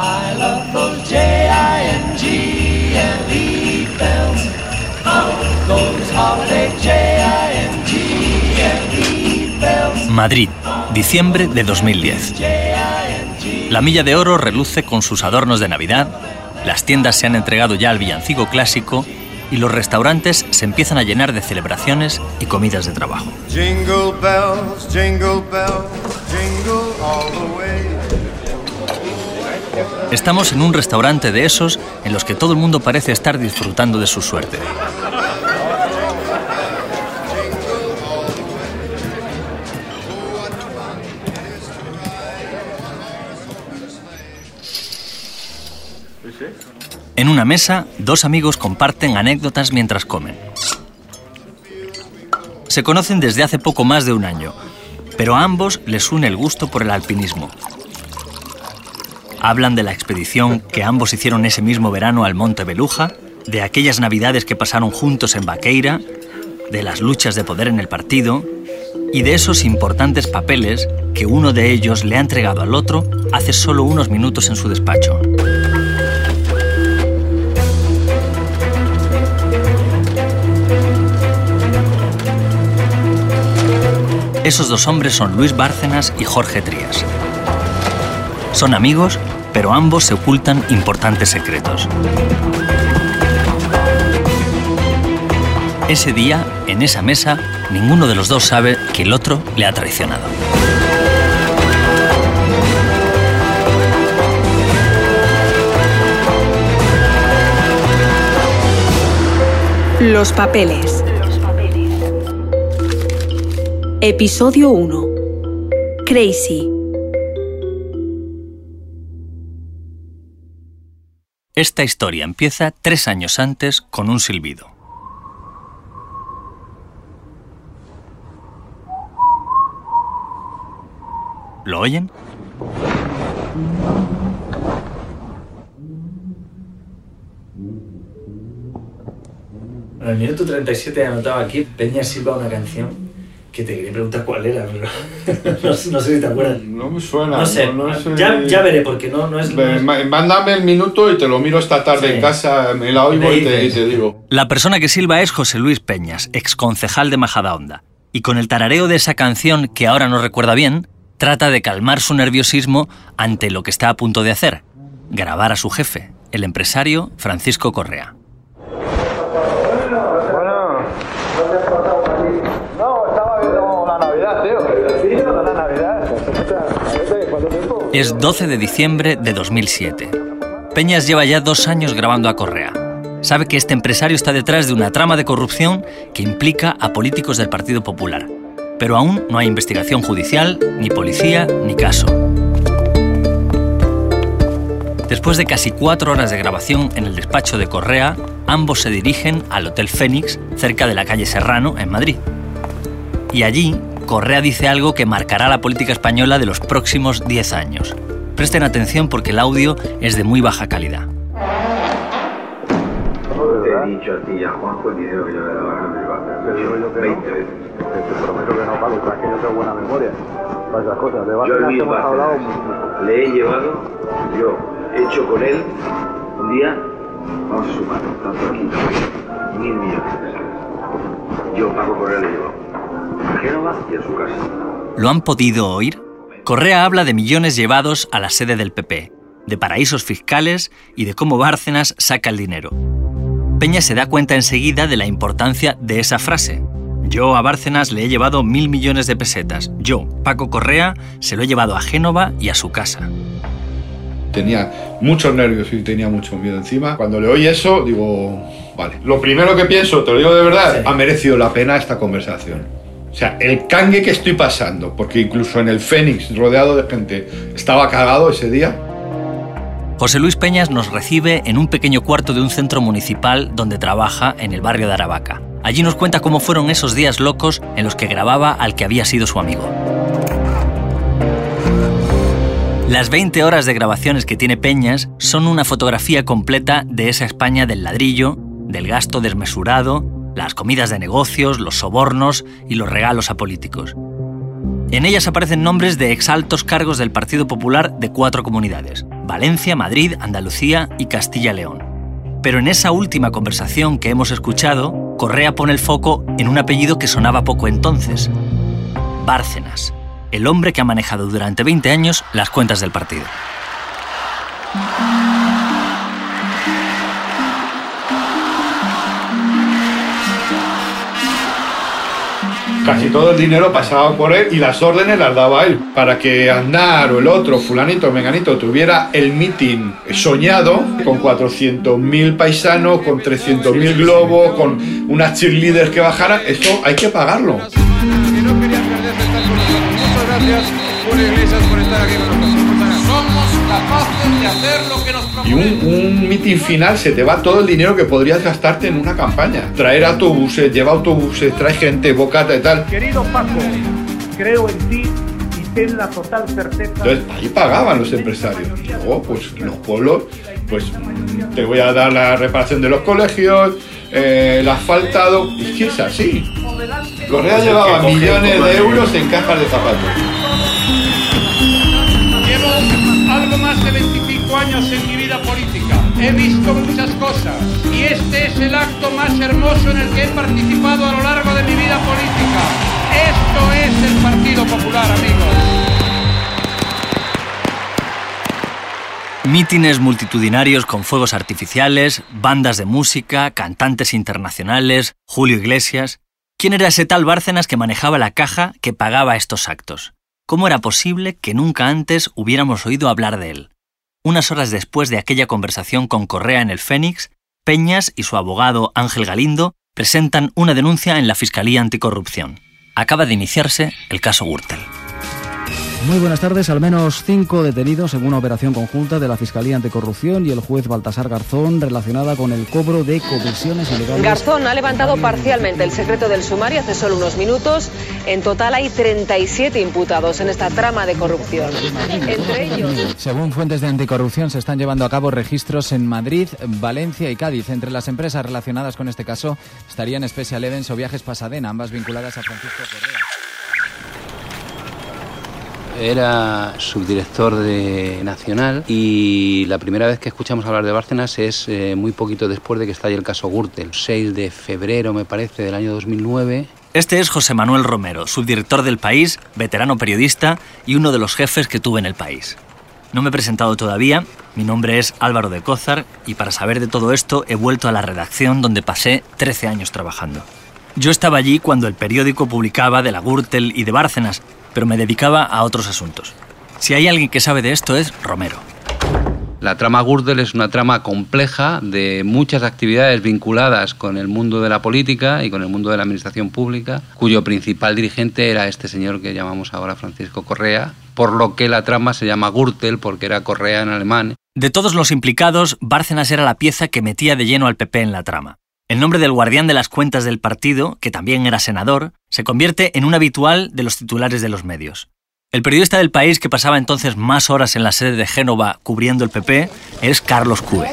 I love those J-I-N-G-L-E bells. Oh, those holiday J-I-N-G-L-E bells. Madrid, diciembre de 2010. La Milla de Oro reluce con sus adornos de Navidad, las tiendas se han entregado ya al villancico clásico y los restaurantes se empiezan a llenar de celebraciones y comidas de trabajo. Jingle bells, jingle bells, jingle all the way. Estamos en un restaurante de esos en los que todo el mundo parece estar disfrutando de su suerte. En una mesa, dos amigos comparten anécdotas mientras comen. Se conocen desde hace poco más de un año, pero a ambos les une el gusto por el alpinismo. Hablan de la expedición que ambos hicieron ese mismo verano al Monte Beluja, de aquellas navidades que pasaron juntos en Baqueira, de las luchas de poder en el partido y de esos importantes papeles que uno de ellos le ha entregado al otro hace solo unos minutos en su despacho. Esos dos hombres son Luis Bárcenas y Jorge Trías. Son amigos, pero ambos se ocultan importantes secretos. Ese día, en esa mesa, ninguno de los dos sabe que el otro le ha traicionado. Los papeles. Episodio 1. Crazy. Esta historia empieza 3 años antes con un silbido. ¿Lo oyen? En el minuto 37 anotaba aquí, Peña silba una canción que te quería preguntar cuál era, pero no sé si te acuerdas. No me suena. No sé, no sé. Ya veré, porque no es... Mándame el minuto y te lo miro esta tarde en casa, me la oigo y te digo. La persona que silba es José Luis Peñas, exconcejal de Majadahonda, y con el tarareo de esa canción, que ahora no recuerda bien, trata de calmar su nerviosismo ante lo que está a punto de hacer, grabar a su jefe, el empresario Francisco Correa. Es 12 de diciembre de 2007. Peñas lleva ya 2 años grabando a Correa. Sabe que este empresario está detrás de una trama de corrupción que implica a políticos del Partido Popular. Pero aún no hay investigación judicial, ni policía, ni caso. Después de casi 4 horas de grabación en el despacho de Correa, ambos se dirigen al Hotel Fénix, cerca de la calle Serrano, en Madrid. Y allí, Correa dice algo que marcará la política española de los próximos 10 años. Presten atención porque el audio es de muy baja calidad. Te he dicho a ti y a Juanjo el dinero que yo le daba a mi padre. Te digo yo que 20 veces. Te prometo que no, Pablo, que yo tengo buena memoria para esas cosas. Yo a Luis Bárcenas le he llevado, yo he hecho con él, un día, vamos a sumar, tanto aquí como aquí, 1.000 millones de pesos. Yo pago por él le llevo. A Génova y a su casa. ¿Lo han podido oír? Correa habla de millones llevados a la sede del PP, de paraísos fiscales y de cómo Bárcenas saca el dinero. Peña se da cuenta enseguida de la importancia de esa frase. Yo a Bárcenas le he llevado 1.000 millones de pesetas. Yo, Paco Correa, se lo he llevado a Génova y a su casa. Tenía muchos nervios y tenía mucho miedo encima. Cuando le oí eso, digo, vale. Lo primero que pienso, te lo digo de verdad, sí. Ha merecido la pena esta conversación. O sea, el cangue que estoy pasando, porque incluso en el Fénix, rodeado de gente, estaba cagado ese día. José Luis Peñas nos recibe en un pequeño cuarto de un centro municipal donde trabaja en el barrio de Aravaca. Allí nos cuenta cómo fueron esos días locos en los que grababa al que había sido su amigo. Las 20 horas de grabaciones que tiene Peñas son una fotografía completa de esa España del ladrillo, del gasto desmesurado, las comidas de negocios, los sobornos y los regalos a políticos. En ellas aparecen nombres de exaltos cargos del Partido Popular de 4 comunidades, Valencia, Madrid, Andalucía y Castilla y León. Pero en esa última conversación que hemos escuchado, Correa pone el foco en un apellido que sonaba poco entonces: Bárcenas, el hombre que ha manejado durante 20 años las cuentas del partido. Casi todo el dinero pasaba por él y las órdenes las daba él. Para que Aznar o el otro, fulanito, menganito, tuviera el mitin soñado con 400.000 paisanos, con 300.000 globos, con unas cheerleaders que bajaran, eso hay que pagarlo. Y un mitin final se te va todo el dinero que podrías gastarte en una campaña. Traer autobuses, lleva autobuses, trae gente, bocata y tal. Querido Paco, creo en ti y ten la total certeza. Entonces, ahí pagaban los empresarios. Y luego, pues los pueblos, pues te voy a dar la reparación de los colegios, el asfaltado. Y es que es así. Correa llevaba millones de euros en cajas de zapatos. Llevo algo más de 25 años en mi vida política. He visto muchas cosas y este es el acto más hermoso en el que he participado a lo largo de mi vida política. Esto es el Partido Popular, amigos. Mítines multitudinarios con fuegos artificiales, bandas de música, cantantes internacionales, Julio Iglesias. ¿Quién era ese tal Bárcenas que manejaba la caja que pagaba estos actos? ¿Cómo era posible que nunca antes hubiéramos oído hablar de él? Unas horas después de aquella conversación con Correa en el Fénix, Peñas y su abogado Ángel Galindo presentan una denuncia en la Fiscalía Anticorrupción. Acaba de iniciarse el caso Gürtel. Muy buenas tardes. Al menos 5 detenidos en una operación conjunta de la Fiscalía Anticorrupción y el juez Baltasar Garzón relacionada con el cobro de comisiones ilegales. Garzón ha levantado parcialmente el secreto del sumario hace solo unos minutos. En total hay 37 imputados en esta trama de corrupción. Entre ellos... Según fuentes de Anticorrupción, se están llevando a cabo registros en Madrid, Valencia y Cádiz. Entre las empresas relacionadas con este caso estarían Special Events o Viajes Pasadena, ambas vinculadas a Francisco Correa. Era subdirector de Nacional y la primera vez que escuchamos hablar de Bárcenas es muy poquito después de que estalle el caso Gürtel, 6 de febrero, me parece, del año 2009. Este es José Manuel Romero, subdirector del País, veterano periodista y uno de los jefes que tuve en El País. No me he presentado todavía, mi nombre es Álvaro de Cózar y para saber de todo esto he vuelto a la redacción donde pasé 13 años trabajando. Yo estaba allí cuando el periódico publicaba de la Gürtel y de Bárcenas, pero me dedicaba a otros asuntos. Si hay alguien que sabe de esto es Romero. La trama Gürtel es una trama compleja de muchas actividades vinculadas con el mundo de la política y con el mundo de la administración pública, cuyo principal dirigente era este señor que llamamos ahora Francisco Correa, por lo que la trama se llama Gürtel, porque era Correa en alemán. De todos los implicados, Bárcenas era la pieza que metía de lleno al PP en la trama. El nombre del guardián de las cuentas del partido, que también era senador, se convierte en un habitual de los titulares de los medios. El periodista del País que pasaba entonces más horas en la sede de Génova cubriendo el PP es Carlos Cruz.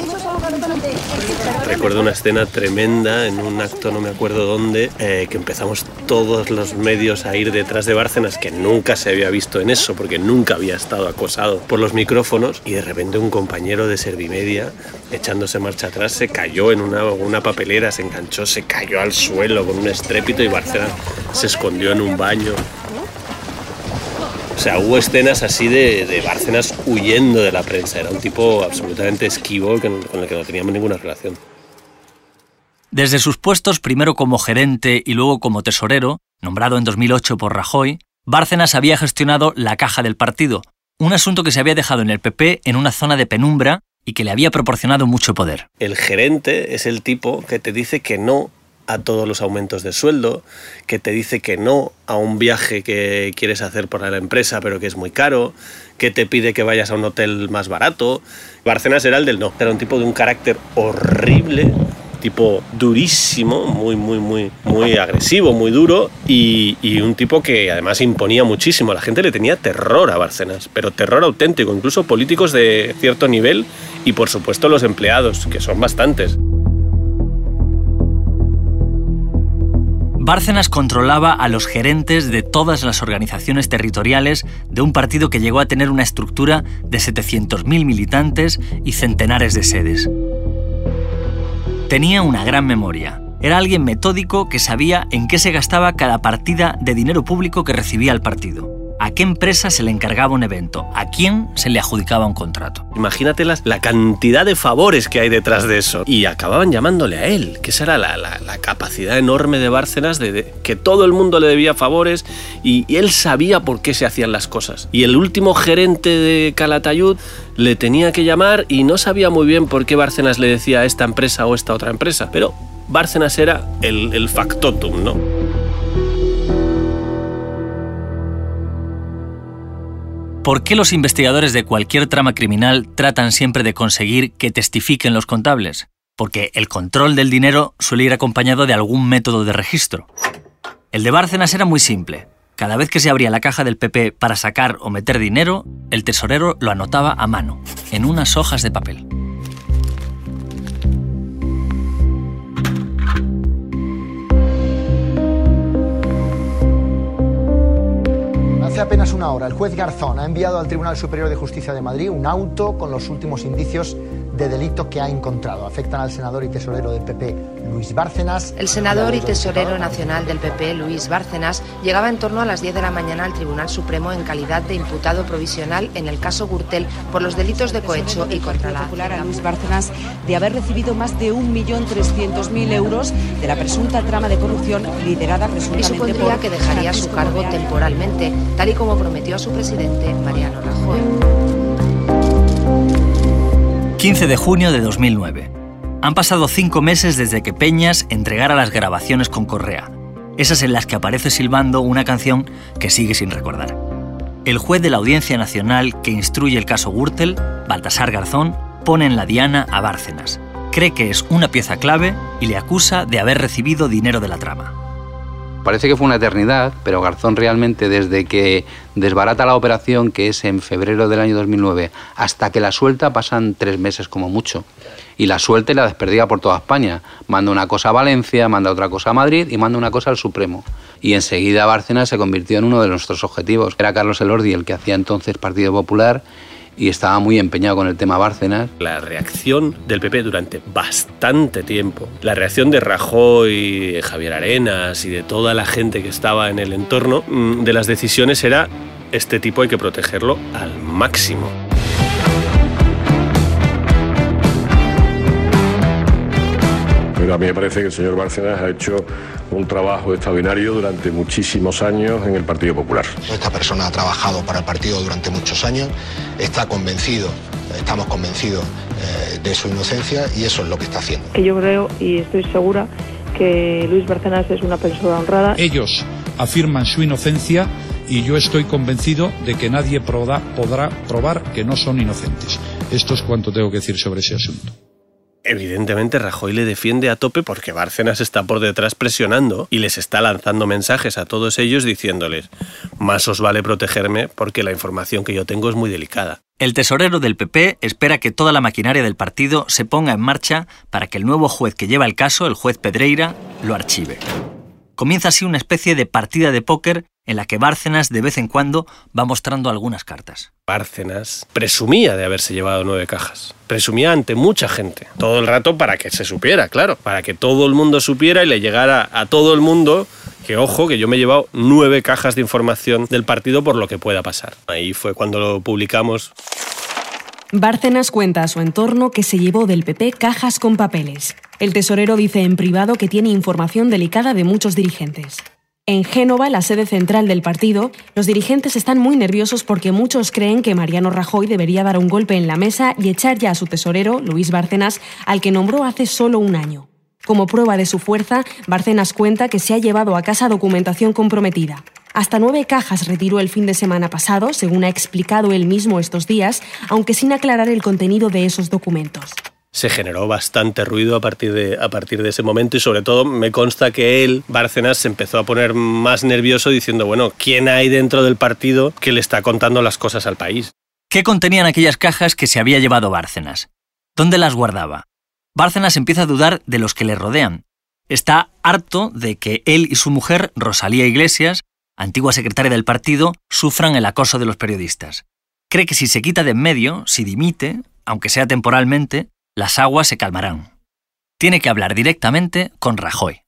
Recuerdo una escena tremenda en un acto, no me acuerdo dónde, que empezamos todos los medios a ir detrás de Bárcenas, que nunca se había visto en eso, porque nunca había estado acosado por los micrófonos, y de repente un compañero de Servimedia, echándose marcha atrás, se cayó en una papelera, se enganchó, se cayó al suelo con un estrépito y Bárcenas se escondió en un baño. O sea, hubo escenas así de Bárcenas huyendo de la prensa. Era un tipo absolutamente esquivo con el que no teníamos ninguna relación. Desde sus puestos, primero como gerente y luego como tesorero, nombrado en 2008 por Rajoy, Bárcenas había gestionado la caja del partido, un asunto que se había dejado en el PP en una zona de penumbra y que le había proporcionado mucho poder. El gerente es el tipo que te dice que no a todos los aumentos de sueldo, que te dice que no a un viaje que quieres hacer por la empresa pero que es muy caro, que te pide que vayas a un hotel más barato. Bárcenas era el del no. Era un tipo de un carácter horrible, tipo durísimo, muy agresivo, muy duro y un tipo que además imponía muchísimo. La gente le tenía terror a Bárcenas, pero terror auténtico, incluso políticos de cierto nivel y por supuesto los empleados, que son bastantes. Bárcenas controlaba a los gerentes de todas las organizaciones territoriales de un partido que llegó a tener una estructura de 700.000 militantes y centenares de sedes. Tenía una gran memoria. Era alguien metódico que sabía en qué se gastaba cada partida de dinero público que recibía el partido. ¿A qué empresa se le encargaba un evento? ¿A quién se le adjudicaba un contrato? Imagínate la cantidad de favores que hay detrás de eso. Y acababan llamándole a él, que esa era la capacidad enorme de Bárcenas, de que todo el mundo le debía favores y él sabía por qué se hacían las cosas. Y el último gerente de Calatayud le tenía que llamar y no sabía muy bien por qué Bárcenas le decía a esta empresa o a esta otra empresa. Pero Bárcenas era el factotum, ¿no? ¿Por qué los investigadores de cualquier trama criminal tratan siempre de conseguir que testifiquen los contables? Porque el control del dinero suele ir acompañado de algún método de registro. El de Bárcenas era muy simple. Cada vez que se abría la caja del PP para sacar o meter dinero, el tesorero lo anotaba a mano, en unas hojas de papel. Hace apenas una hora, el juez Garzón ha enviado al Tribunal Superior de Justicia de Madrid un auto con los últimos indicios de delito que ha encontrado. Afectan al senador y tesorero del PP, Luis Bárcenas. El senador y tesorero nacional del PP, Luis Bárcenas, llegaba en torno a las 10 de la mañana al Tribunal Supremo en calidad de imputado provisional en el caso Gürtel por los delitos de cohecho y contra la Partido Popular a Luis Bárcenas de haber recibido más de 1.300.000 euros de la presunta trama de corrupción liderada presuntamente por... Y supondría que dejaría su cargo temporalmente, tal y como prometió a su presidente, Mariano Rajoy. 15 de junio de 2009. Han pasado 5 meses desde que Peñas entregara las grabaciones con Correa, esas en las que aparece silbando una canción que sigue sin recordar. El juez de la Audiencia Nacional que instruye el caso Gürtel, Baltasar Garzón, pone en la diana a Bárcenas. Cree que es una pieza clave y le acusa de haber recibido dinero de la trama. Parece que fue una eternidad, pero Garzón realmente desde que desbarata la operación, que es en febrero del año 2009, hasta que la suelta pasan 3 meses como mucho. Y la suelta y la desperdiga por toda España. Manda una cosa a Valencia, manda otra cosa a Madrid y manda una cosa al Supremo. Y enseguida Bárcenas se convirtió en uno de nuestros objetivos. Era Carlos Elordi, el que hacía entonces Partido Popular, y estaba muy empeñado con el tema Bárcenas. La reacción del PP durante bastante tiempo, la reacción de Rajoy, de Javier Arenas y de toda la gente que estaba en el entorno de las decisiones era: este tipo hay que protegerlo al máximo. Pero a mí me parece que el señor Bárcenas ha hecho un trabajo extraordinario durante muchísimos años en el Partido Popular. Esta persona ha trabajado para el partido durante muchos años, estamos convencidos de su inocencia y eso es lo que está haciendo. Yo creo y estoy segura que Luis Bárcenas es una persona honrada. Ellos afirman su inocencia y yo estoy convencido de que nadie podrá probar que no son inocentes. Esto es cuanto tengo que decir sobre ese asunto. Evidentemente Rajoy le defiende a tope porque Bárcenas está por detrás presionando y les está lanzando mensajes a todos ellos diciéndoles: más os vale protegerme porque la información que yo tengo es muy delicada. El tesorero del PP espera que toda la maquinaria del partido se ponga en marcha para que el nuevo juez que lleva el caso, el juez Pedreira, lo archive. Comienza así una especie de partida de póker en la que Bárcenas de vez en cuando va mostrando algunas cartas. Bárcenas presumía de haberse llevado 9 cajas. Presumía ante mucha gente. Todo el rato para que se supiera, claro. Para que todo el mundo supiera y le llegara a todo el mundo que, ojo, que yo me he llevado 9 cajas de información del partido por lo que pueda pasar. Ahí fue cuando lo publicamos. Bárcenas cuenta a su entorno que se llevó del PP cajas con papeles. El tesorero dice en privado que tiene información delicada de muchos dirigentes. En Génova, la sede central del partido, los dirigentes están muy nerviosos porque muchos creen que Mariano Rajoy debería dar un golpe en la mesa y echar ya a su tesorero, Luis Bárcenas, al que nombró hace solo un año. Como prueba de su fuerza, Bárcenas cuenta que se ha llevado a casa documentación comprometida. Hasta 9 cajas retiró el fin de semana pasado, según ha explicado él mismo estos días, aunque sin aclarar el contenido de esos documentos. Se generó bastante ruido a partir de ese momento y sobre todo me consta que él, Bárcenas, se empezó a poner más nervioso diciendo, bueno, ¿quién hay dentro del partido que le está contando las cosas al país? ¿Qué contenían aquellas cajas que se había llevado Bárcenas? ¿Dónde las guardaba? Bárcenas empieza a dudar de los que le rodean. está harto de que él y su mujer, Rosalía Iglesias, antigua secretaria del partido, sufran el acoso de los periodistas. Cree que si se quita de en medio, si dimite, aunque sea temporalmente, las aguas se calmarán. Tiene que hablar directamente con Rajoy.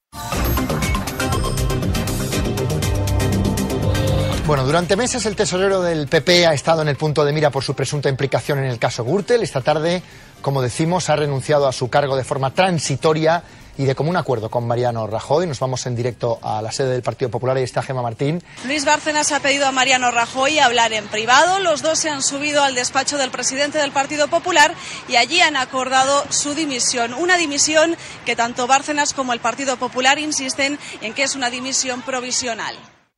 Bueno, durante meses el tesorero del PP ha estado en el punto de mira por su presunta implicación en el caso Gürtel. Esta tarde, como decimos, ha renunciado a su cargo de forma transitoria y de común acuerdo con Mariano Rajoy. Nos vamos en directo a la sede del Partido Popular. Ahí está Gemma Martín. Luis Bárcenas ha pedido a Mariano Rajoy hablar en privado. Los dos se han subido al despacho del presidente del Partido Popular y allí han acordado su dimisión. Una dimisión que tanto Bárcenas como el Partido Popular insisten en que es una dimisión provisional.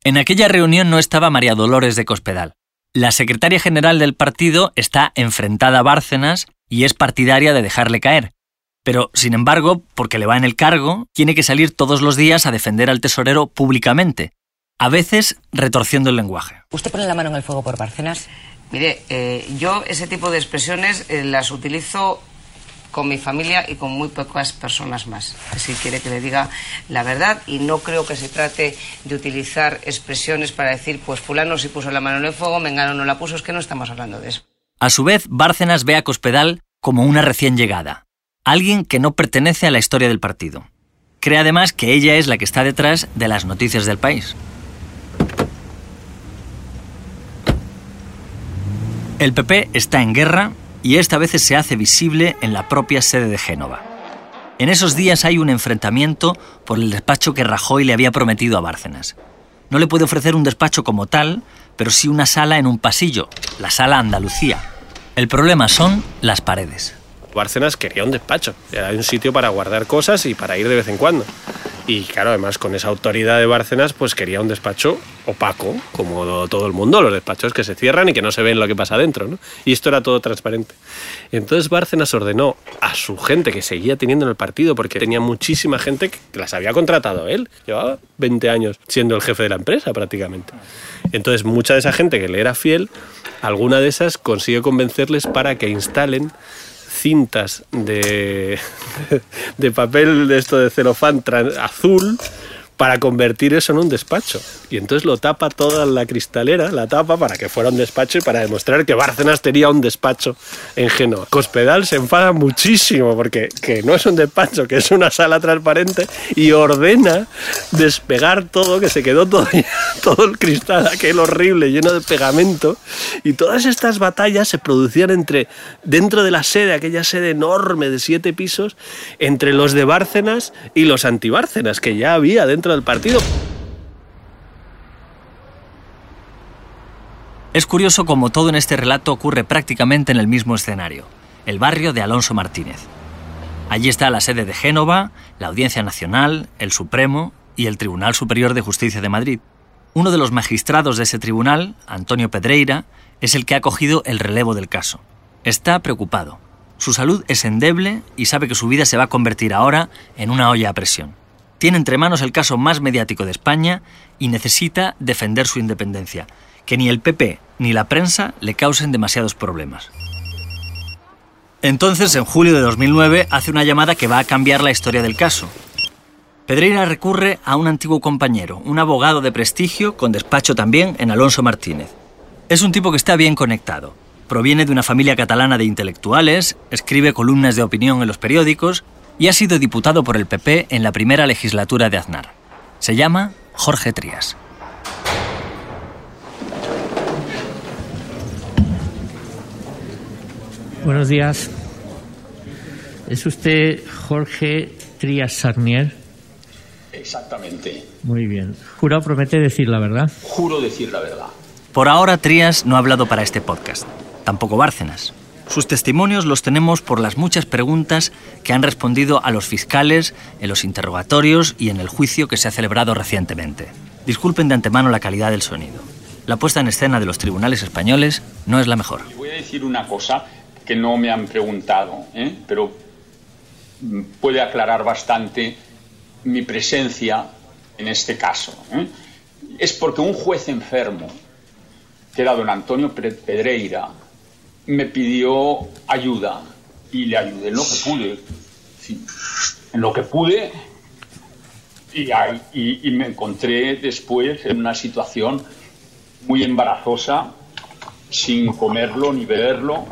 En aquella reunión no estaba María Dolores de Cospedal. La secretaria general del partido está enfrentada a Bárcenas y es partidaria de dejarle caer. Pero, sin embargo, porque le va en el cargo, tiene que salir todos los días a defender al tesorero públicamente, a veces retorciendo el lenguaje. ¿Usted pone la mano en el fuego por Bárcenas? Mire, yo ese tipo de expresiones las utilizo con mi familia y con muy pocas personas más. Así quiere que le diga la verdad y no creo que se trate de utilizar expresiones para decir pues fulano sí puso la mano en el fuego, mengano no la puso, es que no estamos hablando de eso. A su vez, Bárcenas ve a Cospedal como una recién llegada. Alguien que no pertenece a la historia del partido. Cree además que ella es la que está detrás de las noticias del país. El PP está en guerra y esta vez se hace visible en la propia sede de Génova. En esos días hay un enfrentamiento por el despacho que Rajoy le había prometido a Bárcenas. No le puede ofrecer un despacho como tal, pero sí una sala en un pasillo, la sala Andalucía. El problema son las paredes. Bárcenas quería un despacho, era un sitio para guardar cosas y para ir de vez en cuando. Y claro, además con esa autoridad de Bárcenas, pues quería un despacho opaco, como todo el mundo, los despachos que se cierran y que no se ven lo que pasa dentro, ¿no? Y esto era todo transparente. Entonces Bárcenas ordenó a su gente que seguía teniendo en el partido, porque tenía muchísima gente que las había contratado él. Llevaba 20 años siendo el jefe de la empresa prácticamente. Entonces mucha de esa gente que le era fiel, alguna de esas consigue convencerles para que instalen cintas de papel de esto de celofán azul para convertir eso en un despacho. Y entonces lo tapa toda la cristalera, la tapa para que fuera un despacho y para demostrar que Bárcenas tenía un despacho en Génova. Cospedal se enfada muchísimo porque que no es un despacho, que es una sala transparente y ordena despegar todo, que se quedó todo el cristal aquel horrible lleno de pegamento. Y todas estas batallas se producían dentro de la sede, aquella sede enorme de 7 pisos, entre los de Bárcenas y los antibárcenas que ya había dentro del partido. Es curioso como todo en este relato ocurre prácticamente en el mismo escenario, el barrio de Alonso Martínez. Allí está la sede de Génova, la Audiencia Nacional, el Supremo y el Tribunal Superior de Justicia de Madrid. Uno de los magistrados de ese tribunal, Antonio Pedreira, es el que ha cogido el relevo del caso. Está preocupado. Su salud es endeble y sabe que su vida se va a convertir ahora en una olla a presión. Tiene entre manos el caso más mediático de España y necesita defender su independencia, que ni el PP ni la prensa le causen demasiados problemas. Entonces, en julio de 2009, hace una llamada que va a cambiar la historia del caso. Pedreira recurre a un antiguo compañero, un abogado de prestigio con despacho también en Alonso Martínez. Es un tipo que está bien conectado. Proviene de una familia catalana de intelectuales, escribe columnas de opinión en los periódicos y ha sido diputado por el PP en la primera legislatura de Aznar. Se llama Jorge Trías. Buenos días. ¿Es usted Jorge Trías Sarnier? Exactamente. Muy bien. ¿Jura o promete decir la verdad? Juro decir la verdad. Por ahora Trías no ha hablado para este podcast. Tampoco Bárcenas. Sus testimonios los tenemos por las muchas preguntas que han respondido a los fiscales en los interrogatorios y en el juicio que se ha celebrado recientemente. Disculpen de antemano la calidad del sonido. La puesta en escena de los tribunales españoles no es la mejor. Les voy a decir una cosa que no me han preguntado, pero puede aclarar bastante mi presencia en este caso. Es porque un juez enfermo, que era don Antonio Pedreira, me pidió ayuda y le ayudé en lo que pude. Sí. En lo que pude, Y me encontré después en una situación muy embarazosa, sin comerlo ni beberlo.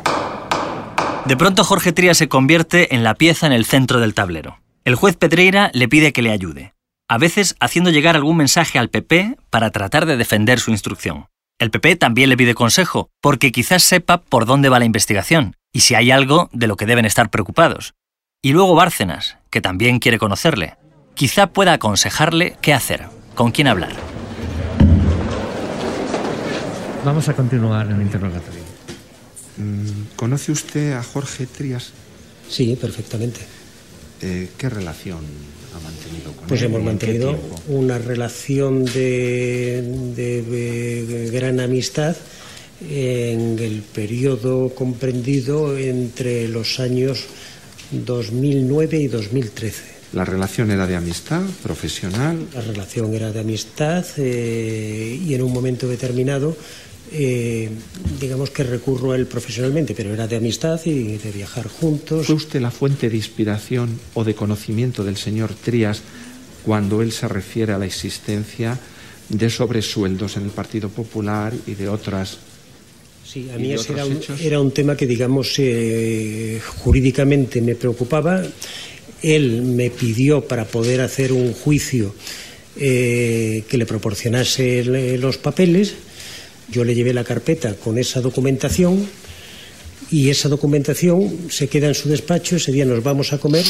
De pronto Jorge Trías se convierte en la pieza en el centro del tablero. El juez Pedreira le pide que le ayude, a veces haciendo llegar algún mensaje al PP para tratar de defender su instrucción. El PP también le pide consejo, porque quizás sepa por dónde va la investigación y si hay algo de lo que deben estar preocupados. Y luego Bárcenas, que también quiere conocerle. Quizá pueda aconsejarle qué hacer, con quién hablar. Vamos a continuar en el interrogatorio. ¿Conoce usted a Jorge Trías? Sí, perfectamente. ¿Qué relación ha mantenido con él? Pues hemos mantenido una relación de gran amistad en el periodo comprendido entre los años 2009 y 2013. ¿La relación era de amistad, profesional? La relación era de amistad y en un momento determinado, digamos que recurro a él profesionalmente, pero era de amistad y de viajar juntos. ¿Fue usted la fuente de inspiración o de conocimiento del señor Trías cuando él se refiere a la existencia de sobresueldos en el Partido Popular y de otras? Sí, a mí ese era un tema que, digamos, jurídicamente me preocupaba. Él me pidió, para poder hacer un juicio, que le proporcionase los papeles. Yo le llevé la carpeta con esa documentación y esa documentación se queda en su despacho. Ese día nos vamos a comer.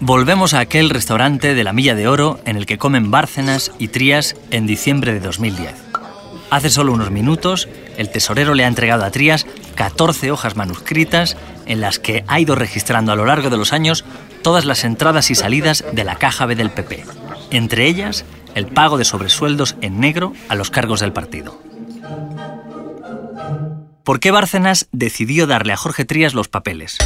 Volvemos a aquel restaurante de la Milla de Oro en el que comen Bárcenas y Trías en diciembre de 2010. Hace solo unos minutos, el tesorero le ha entregado a Trías 14 hojas manuscritas en las que ha ido registrando a lo largo de los años todas las entradas y salidas de la caja B del PP. Entre ellas, el pago de sobresueldos en negro a los cargos del partido. ¿Por qué Bárcenas decidió darle a Jorge Trías los papeles?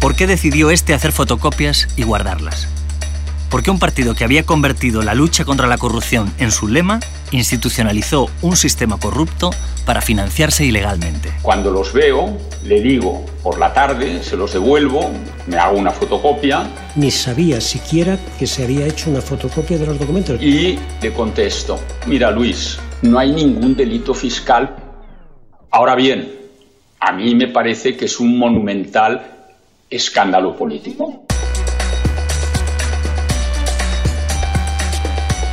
¿Por qué decidió este hacer fotocopias y guardarlas? ¿Por qué un partido que había convertido la lucha contra la corrupción en su lema institucionalizó un sistema corrupto para financiarse ilegalmente? Cuando los veo, le digo, por la tarde, se los devuelvo, me hago una fotocopia. Ni sabía siquiera que se había hecho una fotocopia de los documentos. Y le contesto, mira Luis, no hay ningún delito fiscal. Ahora bien, a mí me parece que es un monumental escándalo político.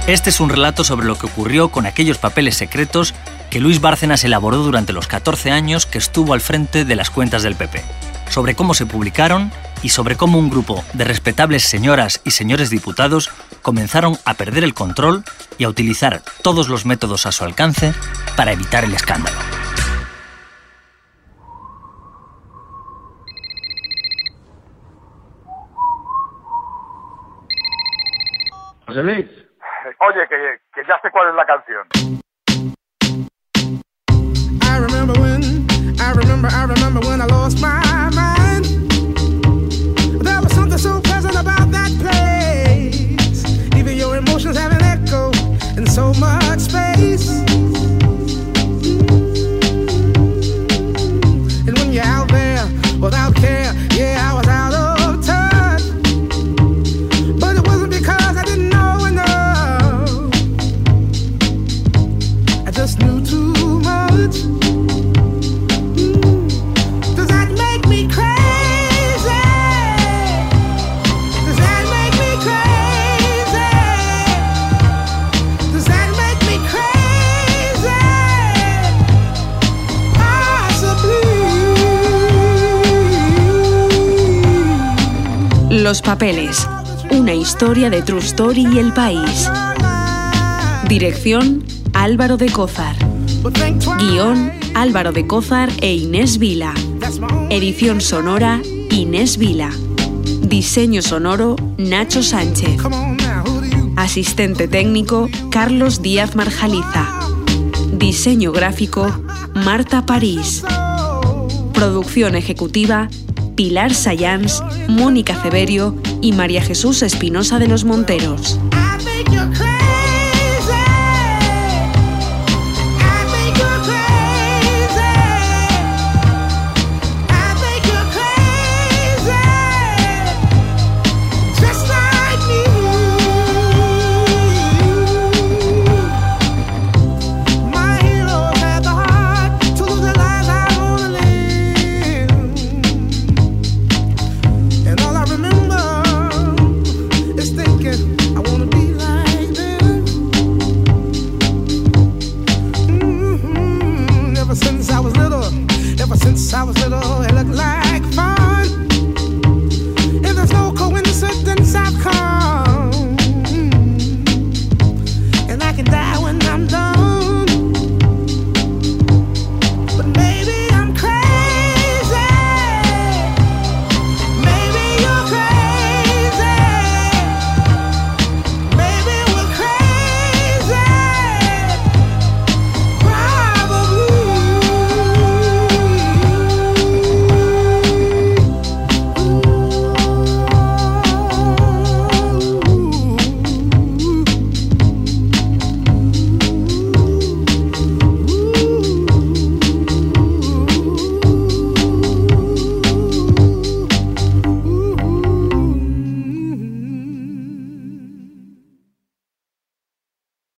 Este es un relato sobre lo que ocurrió con aquellos papeles secretos que Luis Bárcenas elaboró durante los 14 años que estuvo al frente de las cuentas del PP, sobre cómo se publicaron y sobre cómo un grupo de respetables señoras y señores diputados comenzaron a perder el control y a utilizar todos los métodos a su alcance para evitar el escándalo. José Luis. Oye, que ya sé cuál es la canción. Los papeles, una historia de True Story y El País. Dirección, Álvaro de Cózar. Guión, Álvaro de Cózar e Inés Vila. Edición sonora, Inés Vila. Diseño sonoro, Nacho Sánchez. Asistente técnico, Carlos Díaz Marjaliza. Diseño gráfico, Marta París. Producción ejecutiva, Pilar Sayans, Mónica Ceberio y María Jesús Espinosa de los Monteros.